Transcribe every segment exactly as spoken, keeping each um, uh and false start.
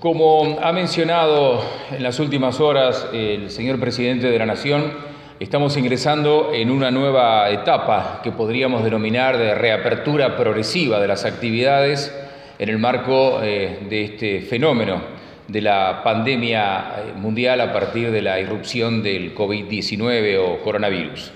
Como ha mencionado en las últimas horas el señor presidente de la Nación, estamos ingresando en una nueva etapa que podríamos denominar de reapertura progresiva de las actividades en el marco de este fenómeno de la pandemia mundial a partir de la irrupción del COVID diecinueve o coronavirus.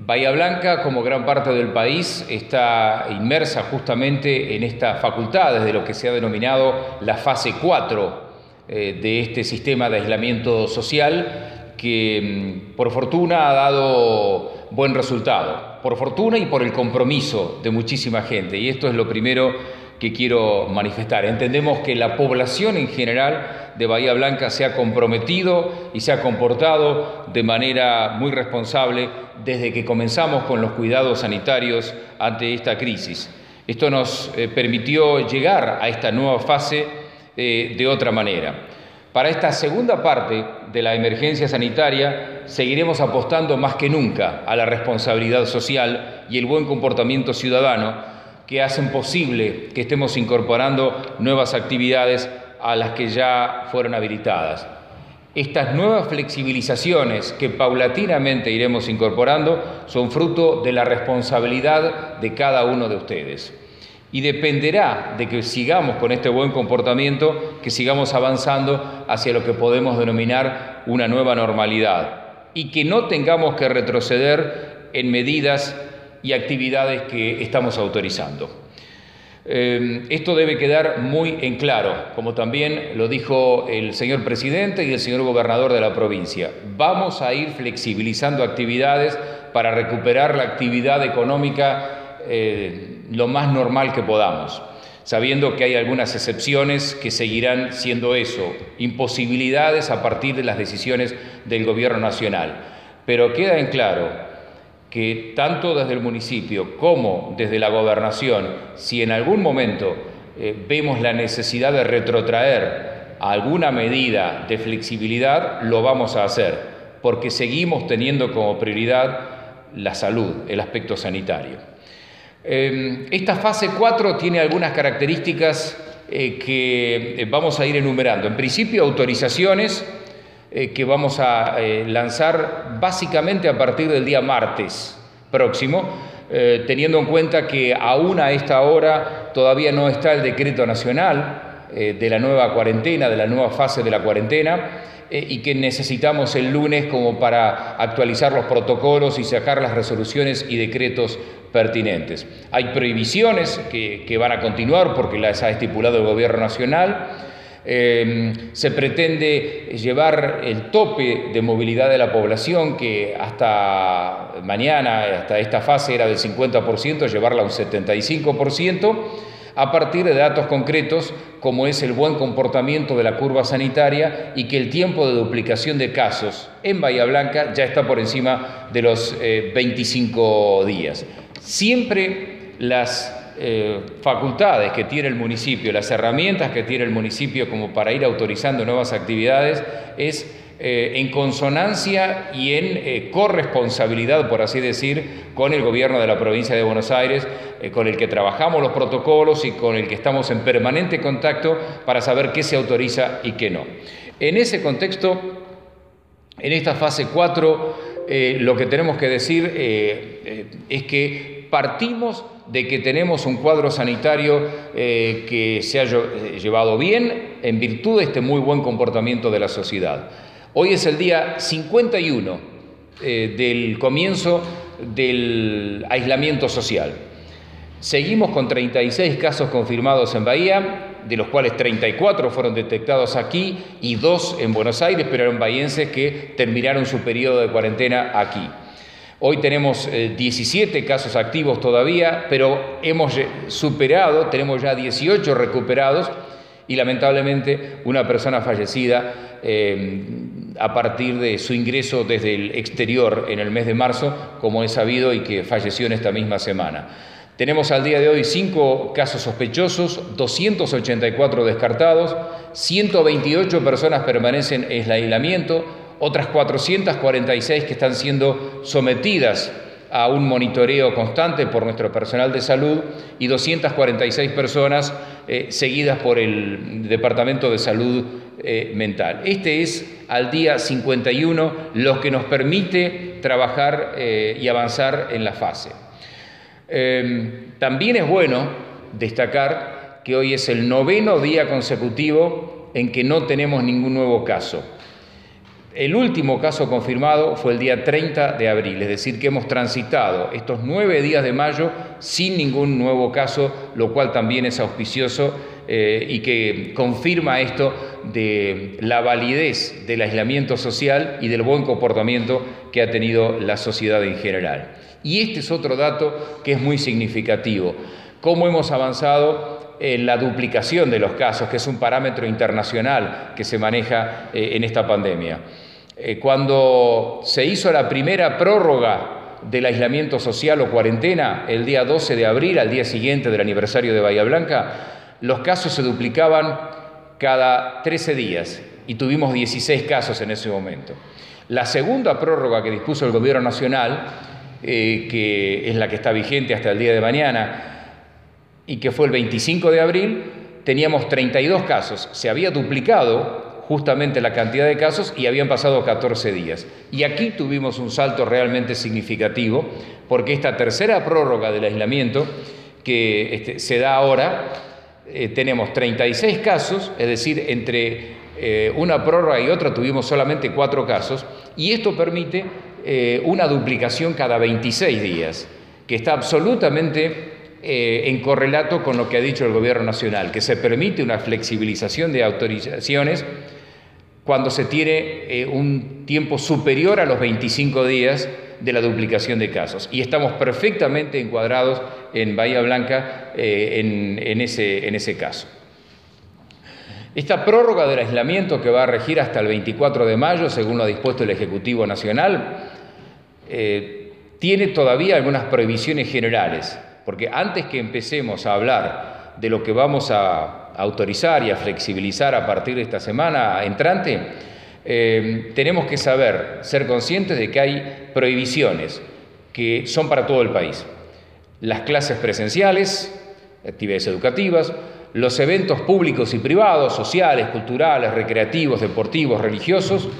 Bahía Blanca, como gran parte del país, está inmersa justamente en estas facultades de lo que se ha denominado la fase cuatro eh, de este sistema de aislamiento social que, por fortuna, ha dado buen resultado. Por fortuna y por el compromiso de muchísima gente. Y esto es lo primero que quiero manifestar. Entendemos que la población en general de Bahía Blanca se ha comprometido y se ha comportado de manera muy responsable desde que comenzamos con los cuidados sanitarios ante esta crisis. Esto nos permitió llegar a esta nueva fase de otra manera. Para esta segunda parte de la emergencia sanitaria seguiremos apostando más que nunca a la responsabilidad social y el buen comportamiento ciudadano que hacen posible que estemos incorporando nuevas actividades a las que ya fueron habilitadas. Estas nuevas flexibilizaciones que paulatinamente iremos incorporando son fruto de la responsabilidad de cada uno de ustedes. Y dependerá de que sigamos con este buen comportamiento, que sigamos avanzando hacia lo que podemos denominar una nueva normalidad y que no tengamos que retroceder en medidas y actividades que estamos autorizando. Eh, esto debe quedar muy en claro, como también lo dijo el señor presidente y el señor gobernador de la provincia. Vamos a ir flexibilizando actividades para recuperar la actividad económica eh, lo más normal que podamos, sabiendo que hay algunas excepciones que seguirán siendo eso, imposibilidades a partir de las decisiones del Gobierno Nacional. Pero queda en claro que tanto desde el municipio como desde la gobernación, si en algún momento eh, vemos la necesidad de retrotraer alguna medida de flexibilidad, lo vamos a hacer, porque seguimos teniendo como prioridad la salud, el aspecto sanitario. Eh, esta fase cuatro tiene algunas características eh, que vamos a ir enumerando. En principio, autorizaciones que vamos a eh, lanzar básicamente a partir del día martes próximo, eh, teniendo en cuenta que aún a esta hora todavía no está el decreto nacional eh, de la nueva cuarentena, de la nueva fase de la cuarentena, eh, y que necesitamos el lunes como para actualizar los protocolos y sacar las resoluciones y decretos pertinentes. Hay prohibiciones que, que van a continuar porque las ha estipulado el Gobierno Nacional. Eh, se pretende llevar el tope de movilidad de la población, que hasta mañana, hasta esta fase era del cincuenta por ciento, llevarla a un setenta y cinco por ciento, a partir de datos concretos como es el buen comportamiento de la curva sanitaria y que el tiempo de duplicación de casos en Bahía Blanca ya está por encima de los eh, veinticinco días. Siempre las Eh, facultades que tiene el municipio, las herramientas que tiene el municipio como para ir autorizando nuevas actividades, es eh, en consonancia y en eh, corresponsabilidad, por así decir, con el gobierno de la provincia de Buenos Aires, eh, con el que trabajamos los protocolos y con el que estamos en permanente contacto para saber qué se autoriza y qué no. En ese contexto, en esta fase cuatro, eh, lo que tenemos que decir eh, eh, es que partimos de que tenemos un cuadro sanitario eh, que se ha llevado bien en virtud de este muy buen comportamiento de la sociedad. Hoy es el día cincuenta y uno eh, del comienzo del aislamiento social. Seguimos con treinta y seis casos confirmados en Bahía, de los cuales treinta y cuatro fueron detectados aquí y dos en Buenos Aires, pero eran bahienses que terminaron su periodo de cuarentena aquí. Hoy tenemos diecisiete casos activos todavía, pero hemos superado, tenemos ya dieciocho recuperados y lamentablemente una persona fallecida eh, a partir de su ingreso desde el exterior en el mes de marzo, como he sabido, y que falleció en esta misma semana. Tenemos al día de hoy cinco casos sospechosos, doscientos ochenta y cuatro descartados, ciento veintiocho personas permanecen en aislamiento, otras cuatrocientas cuarenta y seis que están siendo sometidas a un monitoreo constante por nuestro personal de salud y doscientas cuarenta y seis personas eh, seguidas por el Departamento de Salud eh, Mental. Este es, al día cincuenta y uno, lo que nos permite trabajar eh, y avanzar en la fase. Eh, también es bueno destacar que hoy es el noveno día consecutivo en que no tenemos ningún nuevo caso. El último caso confirmado fue el día treinta de abril, es decir, que hemos transitado estos nueve días de mayo sin ningún nuevo caso, lo cual también es auspicioso eh, y que confirma esto de la validez del aislamiento social y del buen comportamiento que ha tenido la sociedad en general. Y este es otro dato que es muy significativo, cómo hemos avanzado en la duplicación de los casos, que es un parámetro internacional que se maneja eh, en esta pandemia. Eh, cuando se hizo la primera prórroga del aislamiento social o cuarentena, el día doce de abril, al día siguiente del aniversario de Bahía Blanca, los casos se duplicaban cada trece días y tuvimos dieciséis casos en ese momento. La segunda prórroga que dispuso el Gobierno Nacional, eh, que es la que está vigente hasta el día de mañana, y que fue el veinticinco de abril, teníamos treinta y dos casos. Se había duplicado justamente la cantidad de casos y habían pasado catorce días. Y aquí tuvimos un salto realmente significativo, porque esta tercera prórroga del aislamiento que este, se da ahora, eh, tenemos treinta y seis casos, es decir, entre eh, una prórroga y otra tuvimos solamente cuatro casos, y esto permite eh, una duplicación cada veintiséis días, que está absolutamente Eh, en correlato con lo que ha dicho el Gobierno Nacional, que se permite una flexibilización de autorizaciones cuando se tiene eh, un tiempo superior a los veinticinco días de la duplicación de casos. Y estamos perfectamente encuadrados en Bahía Blanca eh, en, en, ese, en ese caso. Esta prórroga del aislamiento, que va a regir hasta el veinticuatro de mayo, según lo ha dispuesto el Ejecutivo Nacional, eh, tiene todavía algunas prohibiciones generales. Porque antes que empecemos a hablar de lo que vamos a autorizar y a flexibilizar a partir de esta semana entrante, eh, tenemos que saber, ser conscientes de que hay prohibiciones que son para todo el país. Las clases presenciales, actividades educativas, los eventos públicos y privados, sociales, culturales, recreativos, deportivos, religiosos,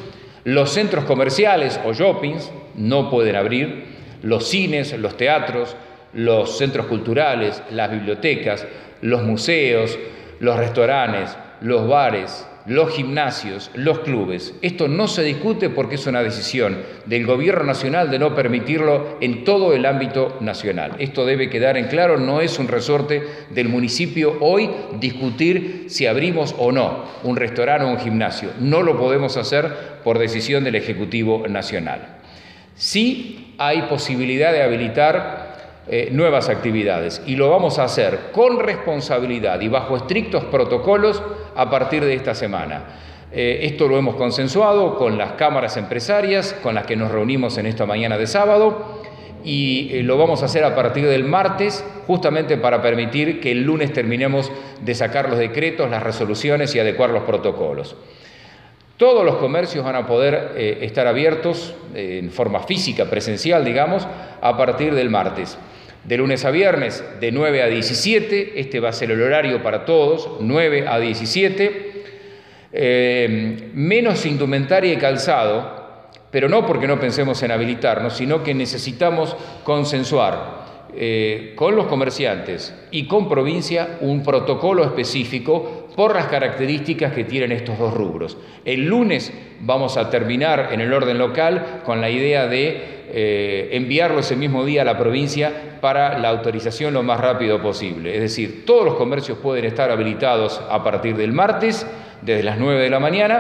los centros comerciales o shoppings no pueden abrir, los cines, los teatros, los centros culturales, las bibliotecas, los museos, los restaurantes, los bares, los gimnasios, los clubes. Esto no se discute porque es una decisión del Gobierno Nacional de no permitirlo en todo el ámbito nacional. Esto debe quedar en claro, no es un resorte del municipio hoy discutir si abrimos o no un restaurante o un gimnasio. No lo podemos hacer por decisión del Ejecutivo Nacional. Sí hay posibilidad de habilitar Eh, nuevas actividades, y lo vamos a hacer con responsabilidad y bajo estrictos protocolos a partir de esta semana. Eh, esto lo hemos consensuado con las cámaras empresarias con las que nos reunimos en esta mañana de sábado, y eh, lo vamos a hacer a partir del martes, justamente para permitir que el lunes terminemos de sacar los decretos, las resoluciones y adecuar los protocolos. Todos los comercios van a poder eh, estar abiertos eh, en forma física, presencial, digamos, a partir del martes. De lunes a viernes, de nueve a diecisiete, este va a ser el horario para todos, nueve a diecisiete. Eh, menos indumentaria y calzado, pero no porque no pensemos en habilitarnos, sino que necesitamos consensuar eh, con los comerciantes y con provincia un protocolo específico por las características que tienen estos dos rubros. El lunes vamos a terminar en el orden local con la idea de eh, enviarlo ese mismo día a la provincia para la autorización lo más rápido posible. Es decir, todos los comercios pueden estar habilitados a partir del martes, desde las nueve de la mañana,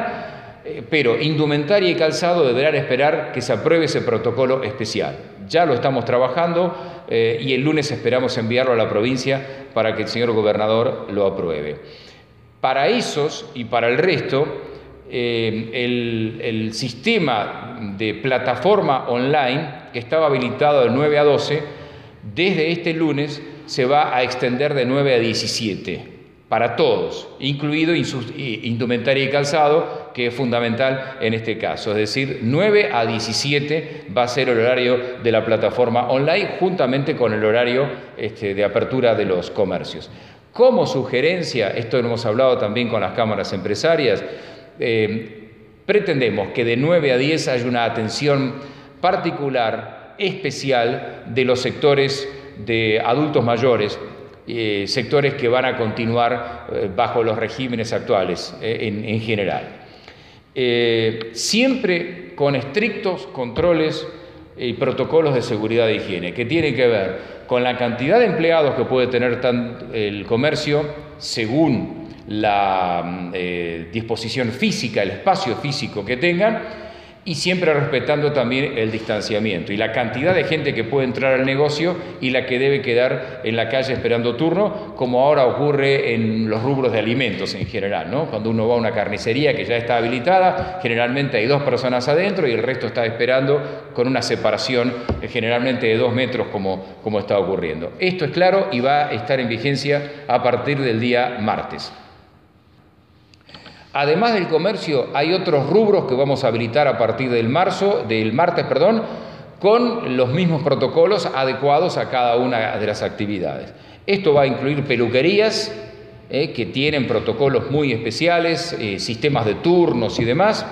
eh, pero indumentaria y calzado deberán esperar que se apruebe ese protocolo especial. Ya lo estamos trabajando eh, y el lunes esperamos enviarlo a la provincia para que el señor gobernador lo apruebe. Para esos y para el resto, eh, el, el sistema de plataforma online, que estaba habilitado de nueve a doce, desde este lunes se va a extender de nueve a diecisiete, para todos, incluido indumentaria y calzado, que es fundamental en este caso. Es decir, nueve a diecisiete va a ser el horario de la plataforma online, juntamente con el horario este, de apertura de los comercios. Como sugerencia, esto lo hemos hablado también con las cámaras empresarias, eh, pretendemos que de nueve a diez haya una atención particular, especial, de los sectores de adultos mayores, eh, sectores que van a continuar eh, bajo los regímenes actuales eh, en, en general. Eh, siempre con estrictos controles y protocolos de seguridad e higiene, que tienen que ver con la cantidad de empleados que puede tener tan, el comercio según la eh, disposición física, el espacio físico que tengan, y siempre respetando también el distanciamiento y la cantidad de gente que puede entrar al negocio y la que debe quedar en la calle esperando turno, como ahora ocurre en los rubros de alimentos en general, ¿no? Cuando uno va a una carnicería que ya está habilitada, generalmente hay dos personas adentro y el resto está esperando con una separación generalmente de dos metros, como, como está ocurriendo. Esto es claro y va a estar en vigencia a partir del día martes. Además del comercio, hay otros rubros que vamos a habilitar a partir del, marzo, del martes perdón, con los mismos protocolos adecuados a cada una de las actividades. Esto va a incluir peluquerías, eh, que tienen protocolos muy especiales, eh, sistemas de turnos y demás,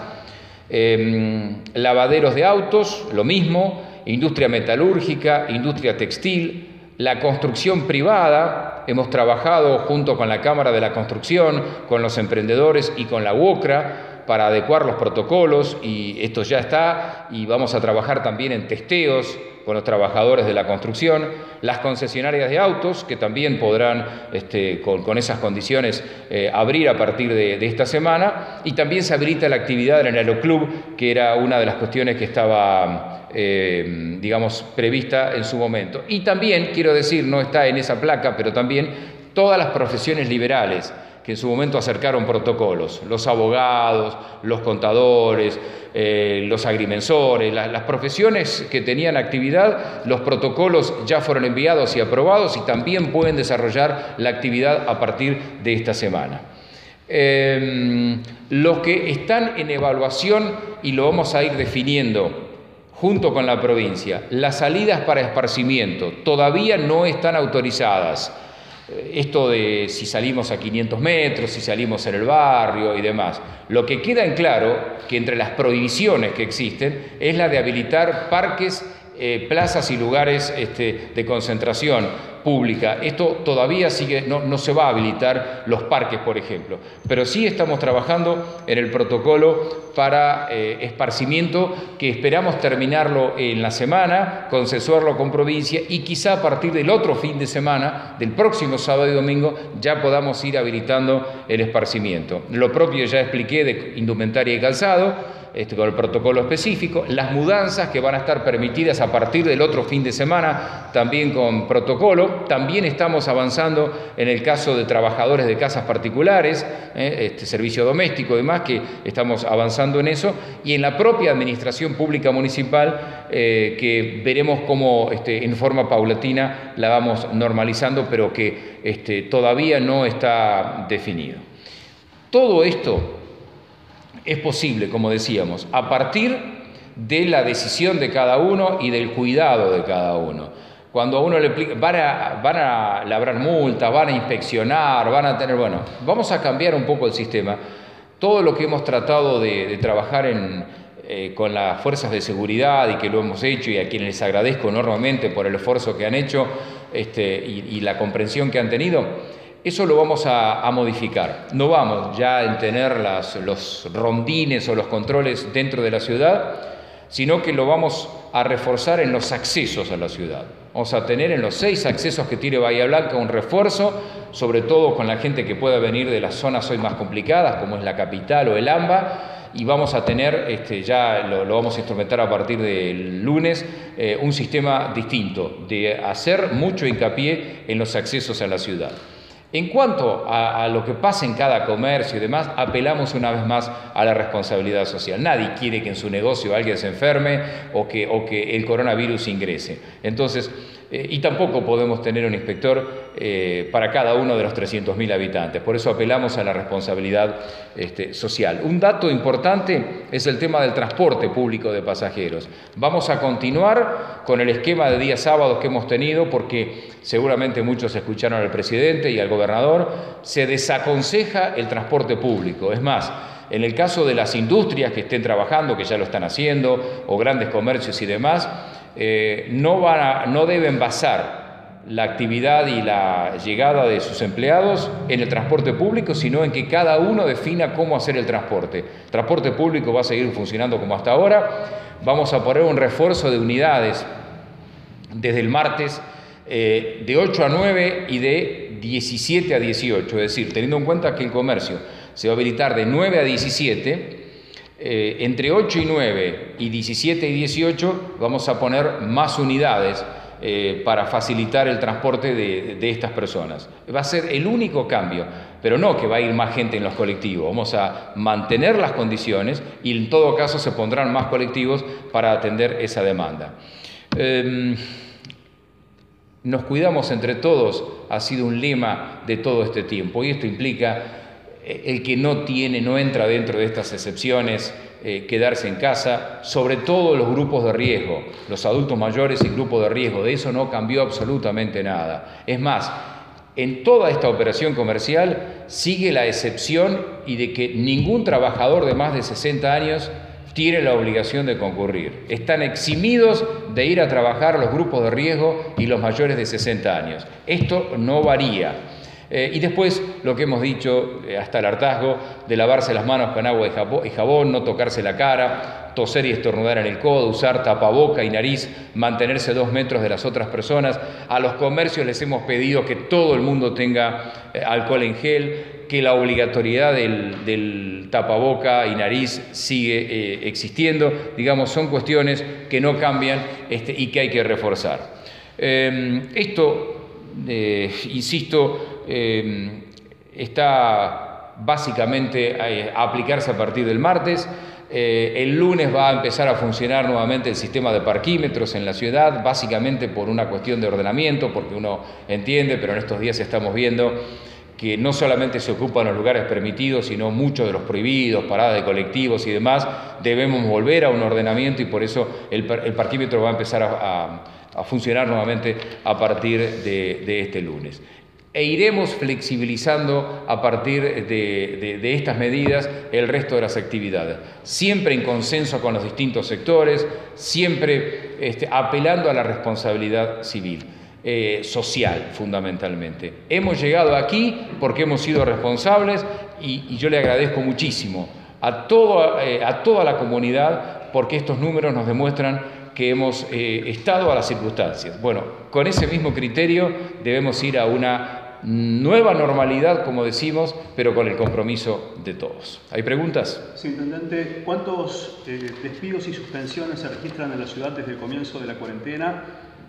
eh, lavaderos de autos, lo mismo, industria metalúrgica, industria textil, la construcción privada. Hemos trabajado junto con la Cámara de la Construcción, con los emprendedores y con la U O C R A para adecuar los protocolos, y esto ya está, y vamos a trabajar también en testeos con los trabajadores de la construcción, las concesionarias de autos, que también podrán este, con, con esas condiciones eh, abrir a partir de, de esta semana, y también se habilita la actividad en el Aeroclub, que era una de las cuestiones que estaba, eh, digamos, prevista en su momento. Y también, quiero decir, no está en esa placa, pero también todas las profesiones liberales, que en su momento acercaron protocolos, los abogados, los contadores, eh, los agrimensores, la, las profesiones que tenían actividad, los protocolos ya fueron enviados y aprobados y también pueden desarrollar la actividad a partir de esta semana. Eh, los que están en evaluación, y lo vamos a ir definiendo junto con la provincia, las salidas para esparcimiento todavía no están autorizadas. Esto de si salimos a quinientos metros, si salimos en el barrio y demás. Lo que queda en claro, que entre las prohibiciones que existen, es la de habilitar parques, eh, plazas y lugares este, de concentración pública. Esto todavía sigue, no, no se va a habilitar los parques, por ejemplo. Pero sí estamos trabajando en el protocolo para eh, esparcimiento, que esperamos terminarlo en la semana, consensuarlo con provincia, y quizá a partir del otro fin de semana, del próximo sábado y domingo, ya podamos ir habilitando el esparcimiento. Lo propio ya expliqué de indumentaria y calzado, Este, con el protocolo específico, las mudanzas que van a estar permitidas a partir del otro fin de semana, también con protocolo. También estamos avanzando en el caso de trabajadores de casas particulares, eh, este, servicio doméstico y demás, que estamos avanzando en eso, y en la propia administración pública municipal, eh, que veremos cómo este, en forma paulatina la vamos normalizando, pero que este, todavía no está definido. Todo esto es posible, como decíamos, a partir de la decisión de cada uno y del cuidado de cada uno. Cuando a uno le explica, van a, van a labrar multas, van a inspeccionar, van a tener... Bueno, vamos a cambiar un poco el sistema. Todo lo que hemos tratado de, de trabajar en, eh, con las fuerzas de seguridad, y que lo hemos hecho, y a quienes les agradezco enormemente por el esfuerzo que han hecho este, y, y la comprensión que han tenido, eso lo vamos a, a modificar. No vamos ya a tener las, los rondines o los controles dentro de la ciudad, sino que lo vamos a reforzar en los accesos a la ciudad. Vamos a tener en los seis accesos que tiene Bahía Blanca un refuerzo, sobre todo con la gente que pueda venir de las zonas hoy más complicadas, como es la capital o el AMBA, y vamos a tener, este, ya lo, lo vamos a instrumentar a partir del lunes, eh, un sistema distinto de hacer mucho hincapié en los accesos a la ciudad. En cuanto a, a lo que pasa en cada comercio y demás, apelamos una vez más a la responsabilidad social. Nadie quiere que en su negocio alguien se enferme o que, o que el coronavirus ingrese. Entonces, eh, y tampoco podemos tener un inspector eh, para cada uno de los trescientos mil habitantes. Por eso apelamos a la responsabilidad este, social. Un dato importante es el tema del transporte público de pasajeros. Vamos a continuar con el esquema de días sábados que hemos tenido, porque seguramente muchos escucharon al presidente y al gobernador, se desaconseja el transporte público. Es más, en el caso de las industrias que estén trabajando, que ya lo están haciendo, o grandes comercios y demás, eh, no, van a, no deben basar la actividad y la llegada de sus empleados en el transporte público, sino en que cada uno defina cómo hacer el transporte. El transporte público va a seguir funcionando como hasta ahora. Vamos a poner un refuerzo de unidades desde el martes eh, de ocho a nueve y de diecisiete a dieciocho, es decir, teniendo en cuenta que el comercio se va a habilitar de nueve a diecisiete, eh, entre ocho y nueve y diecisiete y dieciocho vamos a poner más unidades eh, para facilitar el transporte de, de estas personas. Va a ser el único cambio, pero no que va a ir más gente en los colectivos, vamos a mantener las condiciones y en todo caso se pondrán más colectivos para atender esa demanda. Eh, nos cuidamos entre todos, ha sido un lema de todo este tiempo y esto implica el que no tiene, no entra dentro de estas excepciones, eh, quedarse en casa, sobre todo los grupos de riesgo, los adultos mayores y grupos de riesgo, de eso no cambió absolutamente nada. Es más, en toda esta operación comercial sigue la excepción y de que ningún trabajador de más de sesenta años tiene la obligación de concurrir. Están eximidos de ir a trabajar los grupos de riesgo y los mayores de sesenta años. Esto no varía. Eh, y después, lo que hemos dicho eh, hasta el hartazgo, de lavarse las manos con agua y jabón, no tocarse la cara, toser y estornudar en el codo, usar tapaboca y nariz, mantenerse dos metros de las otras personas. A los comercios les hemos pedido que todo el mundo tenga eh, alcohol en gel, que la obligatoriedad del, del tapaboca y nariz sigue eh, existiendo. Digamos, son cuestiones que no cambian este, y que hay que reforzar. Eh, esto, eh, insisto, Eh, está básicamente a, a aplicarse a partir del martes. Eh, el lunes va a empezar a funcionar nuevamente el sistema de parquímetros en la ciudad, básicamente por una cuestión de ordenamiento, porque uno entiende, pero en estos días estamos viendo que no solamente se ocupan los lugares permitidos, sino muchos de los prohibidos, paradas de colectivos y demás. Debemos volver a un ordenamiento y por eso el, el parquímetro va a empezar a, a, a funcionar nuevamente a partir de, de este lunes. E iremos flexibilizando a partir de, de, de estas medidas el resto de las actividades. Siempre en consenso con los distintos sectores, siempre este, apelando a la responsabilidad civil, eh, social fundamentalmente. Hemos llegado aquí porque hemos sido responsables y, y yo le agradezco muchísimo a, todo, eh, a toda la comunidad, porque estos números nos demuestran que hemos eh, estado a las circunstancias. Bueno, con ese mismo criterio debemos ir a una nueva normalidad, como decimos, pero con el compromiso de todos. ¿Hay preguntas? Sí, intendente. ¿Cuántos eh, despidos y suspensiones se registran en la ciudad desde el comienzo de la cuarentena?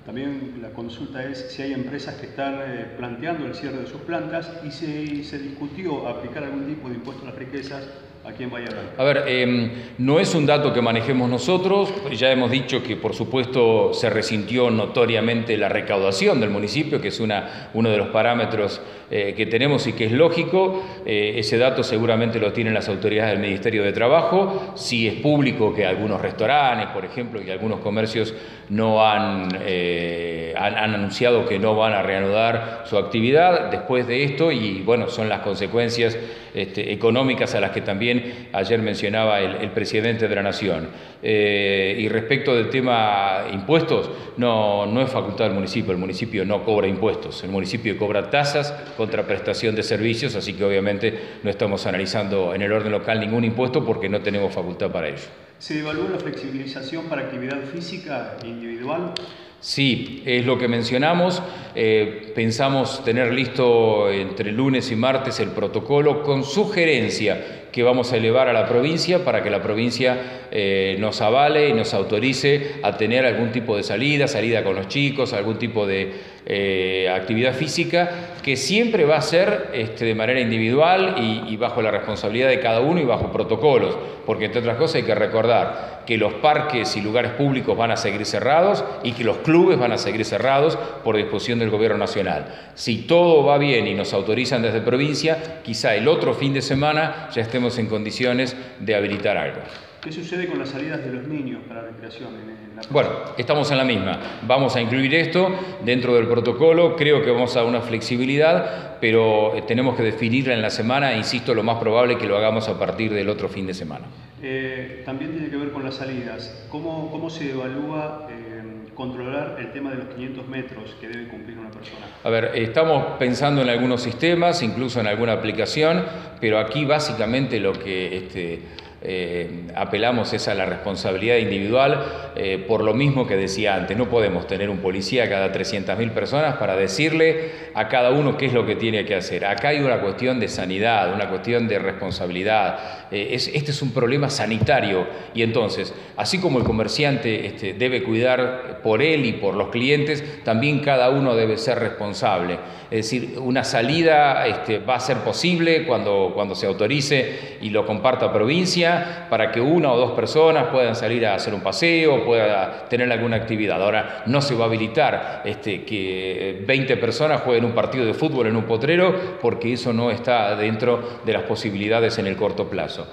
También la consulta es si hay empresas que están eh, planteando el cierre de sus plantas y si se discutió aplicar algún tipo de impuesto a las riquezas aquí en Bahía Blanca. A ver, eh, no es un dato que manejemos nosotros, ya hemos dicho que por supuesto se resintió notoriamente la recaudación del municipio, que es una, uno de los parámetros eh, que tenemos y que es lógico. Eh, ese dato seguramente lo tienen las autoridades del Ministerio de Trabajo. Sí es público que algunos restaurantes, por ejemplo, y algunos comercios no han... Eh, Eh, han, han anunciado que no van a reanudar su actividad después de esto y bueno, son las consecuencias este, económicas a las que también ayer mencionaba el, el presidente de la Nación. Eh, y respecto del tema impuestos, no, no es facultad del municipio, el municipio no cobra impuestos, el municipio cobra tasas contra prestación de servicios, así que obviamente no estamos analizando en el orden local ningún impuesto porque no tenemos facultad para ello. ¿Se evalúa la flexibilización para actividad física individual? Sí, es lo que mencionamos. Eh, pensamos tener listo entre lunes y martes el protocolo con sugerencia que vamos a elevar a la provincia para que la provincia eh, nos avale y nos autorice a tener algún tipo de salida, salida con los chicos, algún tipo de, eh, actividad física, que siempre va a ser este, de manera individual y, y bajo la responsabilidad de cada uno y bajo protocolos, porque entre otras cosas hay que recordar que los parques y lugares públicos van a seguir cerrados y que los clubes van a seguir cerrados por disposición del Gobierno Nacional. Si todo va bien y nos autorizan desde provincia, quizá el otro fin de semana ya estemos en condiciones de habilitar algo. ¿Qué sucede con las salidas de los niños para recreación? En la... Bueno, estamos en la misma. Vamos a incluir esto dentro del protocolo. Creo que vamos a una flexibilidad, pero tenemos que definirla en la semana. Insisto, lo más probable es que lo hagamos a partir del otro fin de semana. Eh, también tiene que ver con las salidas. ¿Cómo, cómo se evalúa eh, controlar el tema de los quinientos metros que debe cumplir una persona? A ver, estamos pensando en algunos sistemas, incluso en alguna aplicación, pero aquí básicamente lo que... Este, Eh, apelamos es a la responsabilidad individual, eh, por lo mismo que decía antes, no podemos tener un policía cada trescientas mil personas para decirle a cada uno qué es lo que tiene que hacer. Acá hay una cuestión de sanidad, una cuestión de responsabilidad, eh, es, este es un problema sanitario y entonces, así como el comerciante este, debe cuidar por él y por los clientes, también cada uno debe ser responsable. Es decir, una salida este, va a ser posible cuando, cuando se autorice y lo comparta provincia, para que una o dos personas puedan salir a hacer un paseo, puedan tener alguna actividad. Ahora, no se va a habilitar este, que veinte personas jueguen un partido de fútbol en un potrero, porque eso no está dentro de las posibilidades en el corto plazo.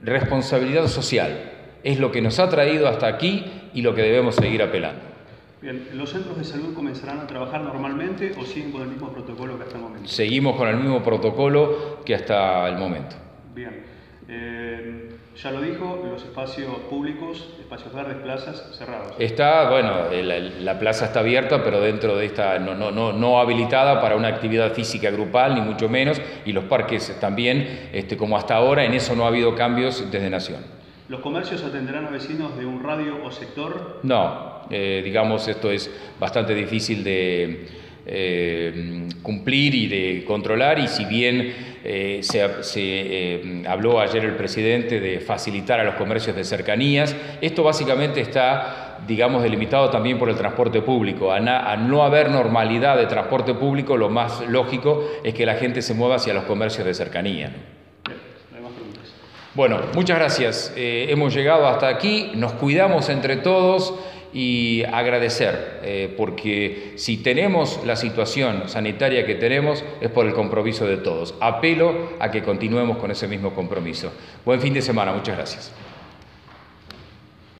Responsabilidad social es lo que nos ha traído hasta aquí y lo que debemos seguir apelando. Bien, ¿los centros de salud comenzarán a trabajar normalmente o siguen con el mismo protocolo que hasta el momento? Seguimos con el mismo protocolo que hasta el momento. Bien. Eh, ya lo dijo, los espacios públicos, espacios verdes, plazas cerrados. Está, bueno, la, la plaza está abierta, pero dentro de esta no, no, no, no habilitada para una actividad física grupal, ni mucho menos, y los parques también, este, como hasta ahora, en eso no ha habido cambios desde Nación. ¿Los comercios atenderán a vecinos de un radio o sector? No, eh, digamos, esto es bastante difícil de... Eh, cumplir y de controlar, y si bien eh, se, se eh, habló ayer el presidente de facilitar a los comercios de cercanías, esto básicamente está, digamos, delimitado también por el transporte público. A, na, a no haber normalidad de transporte público, lo más lógico es que la gente se mueva hacia los comercios de cercanía. Bueno, muchas gracias. Eh, hemos llegado hasta aquí, nos cuidamos entre todos. Y agradecer, eh, porque si tenemos la situación sanitaria que tenemos es por el compromiso de todos. Apelo a que continuemos con ese mismo compromiso. Buen fin de semana, muchas gracias.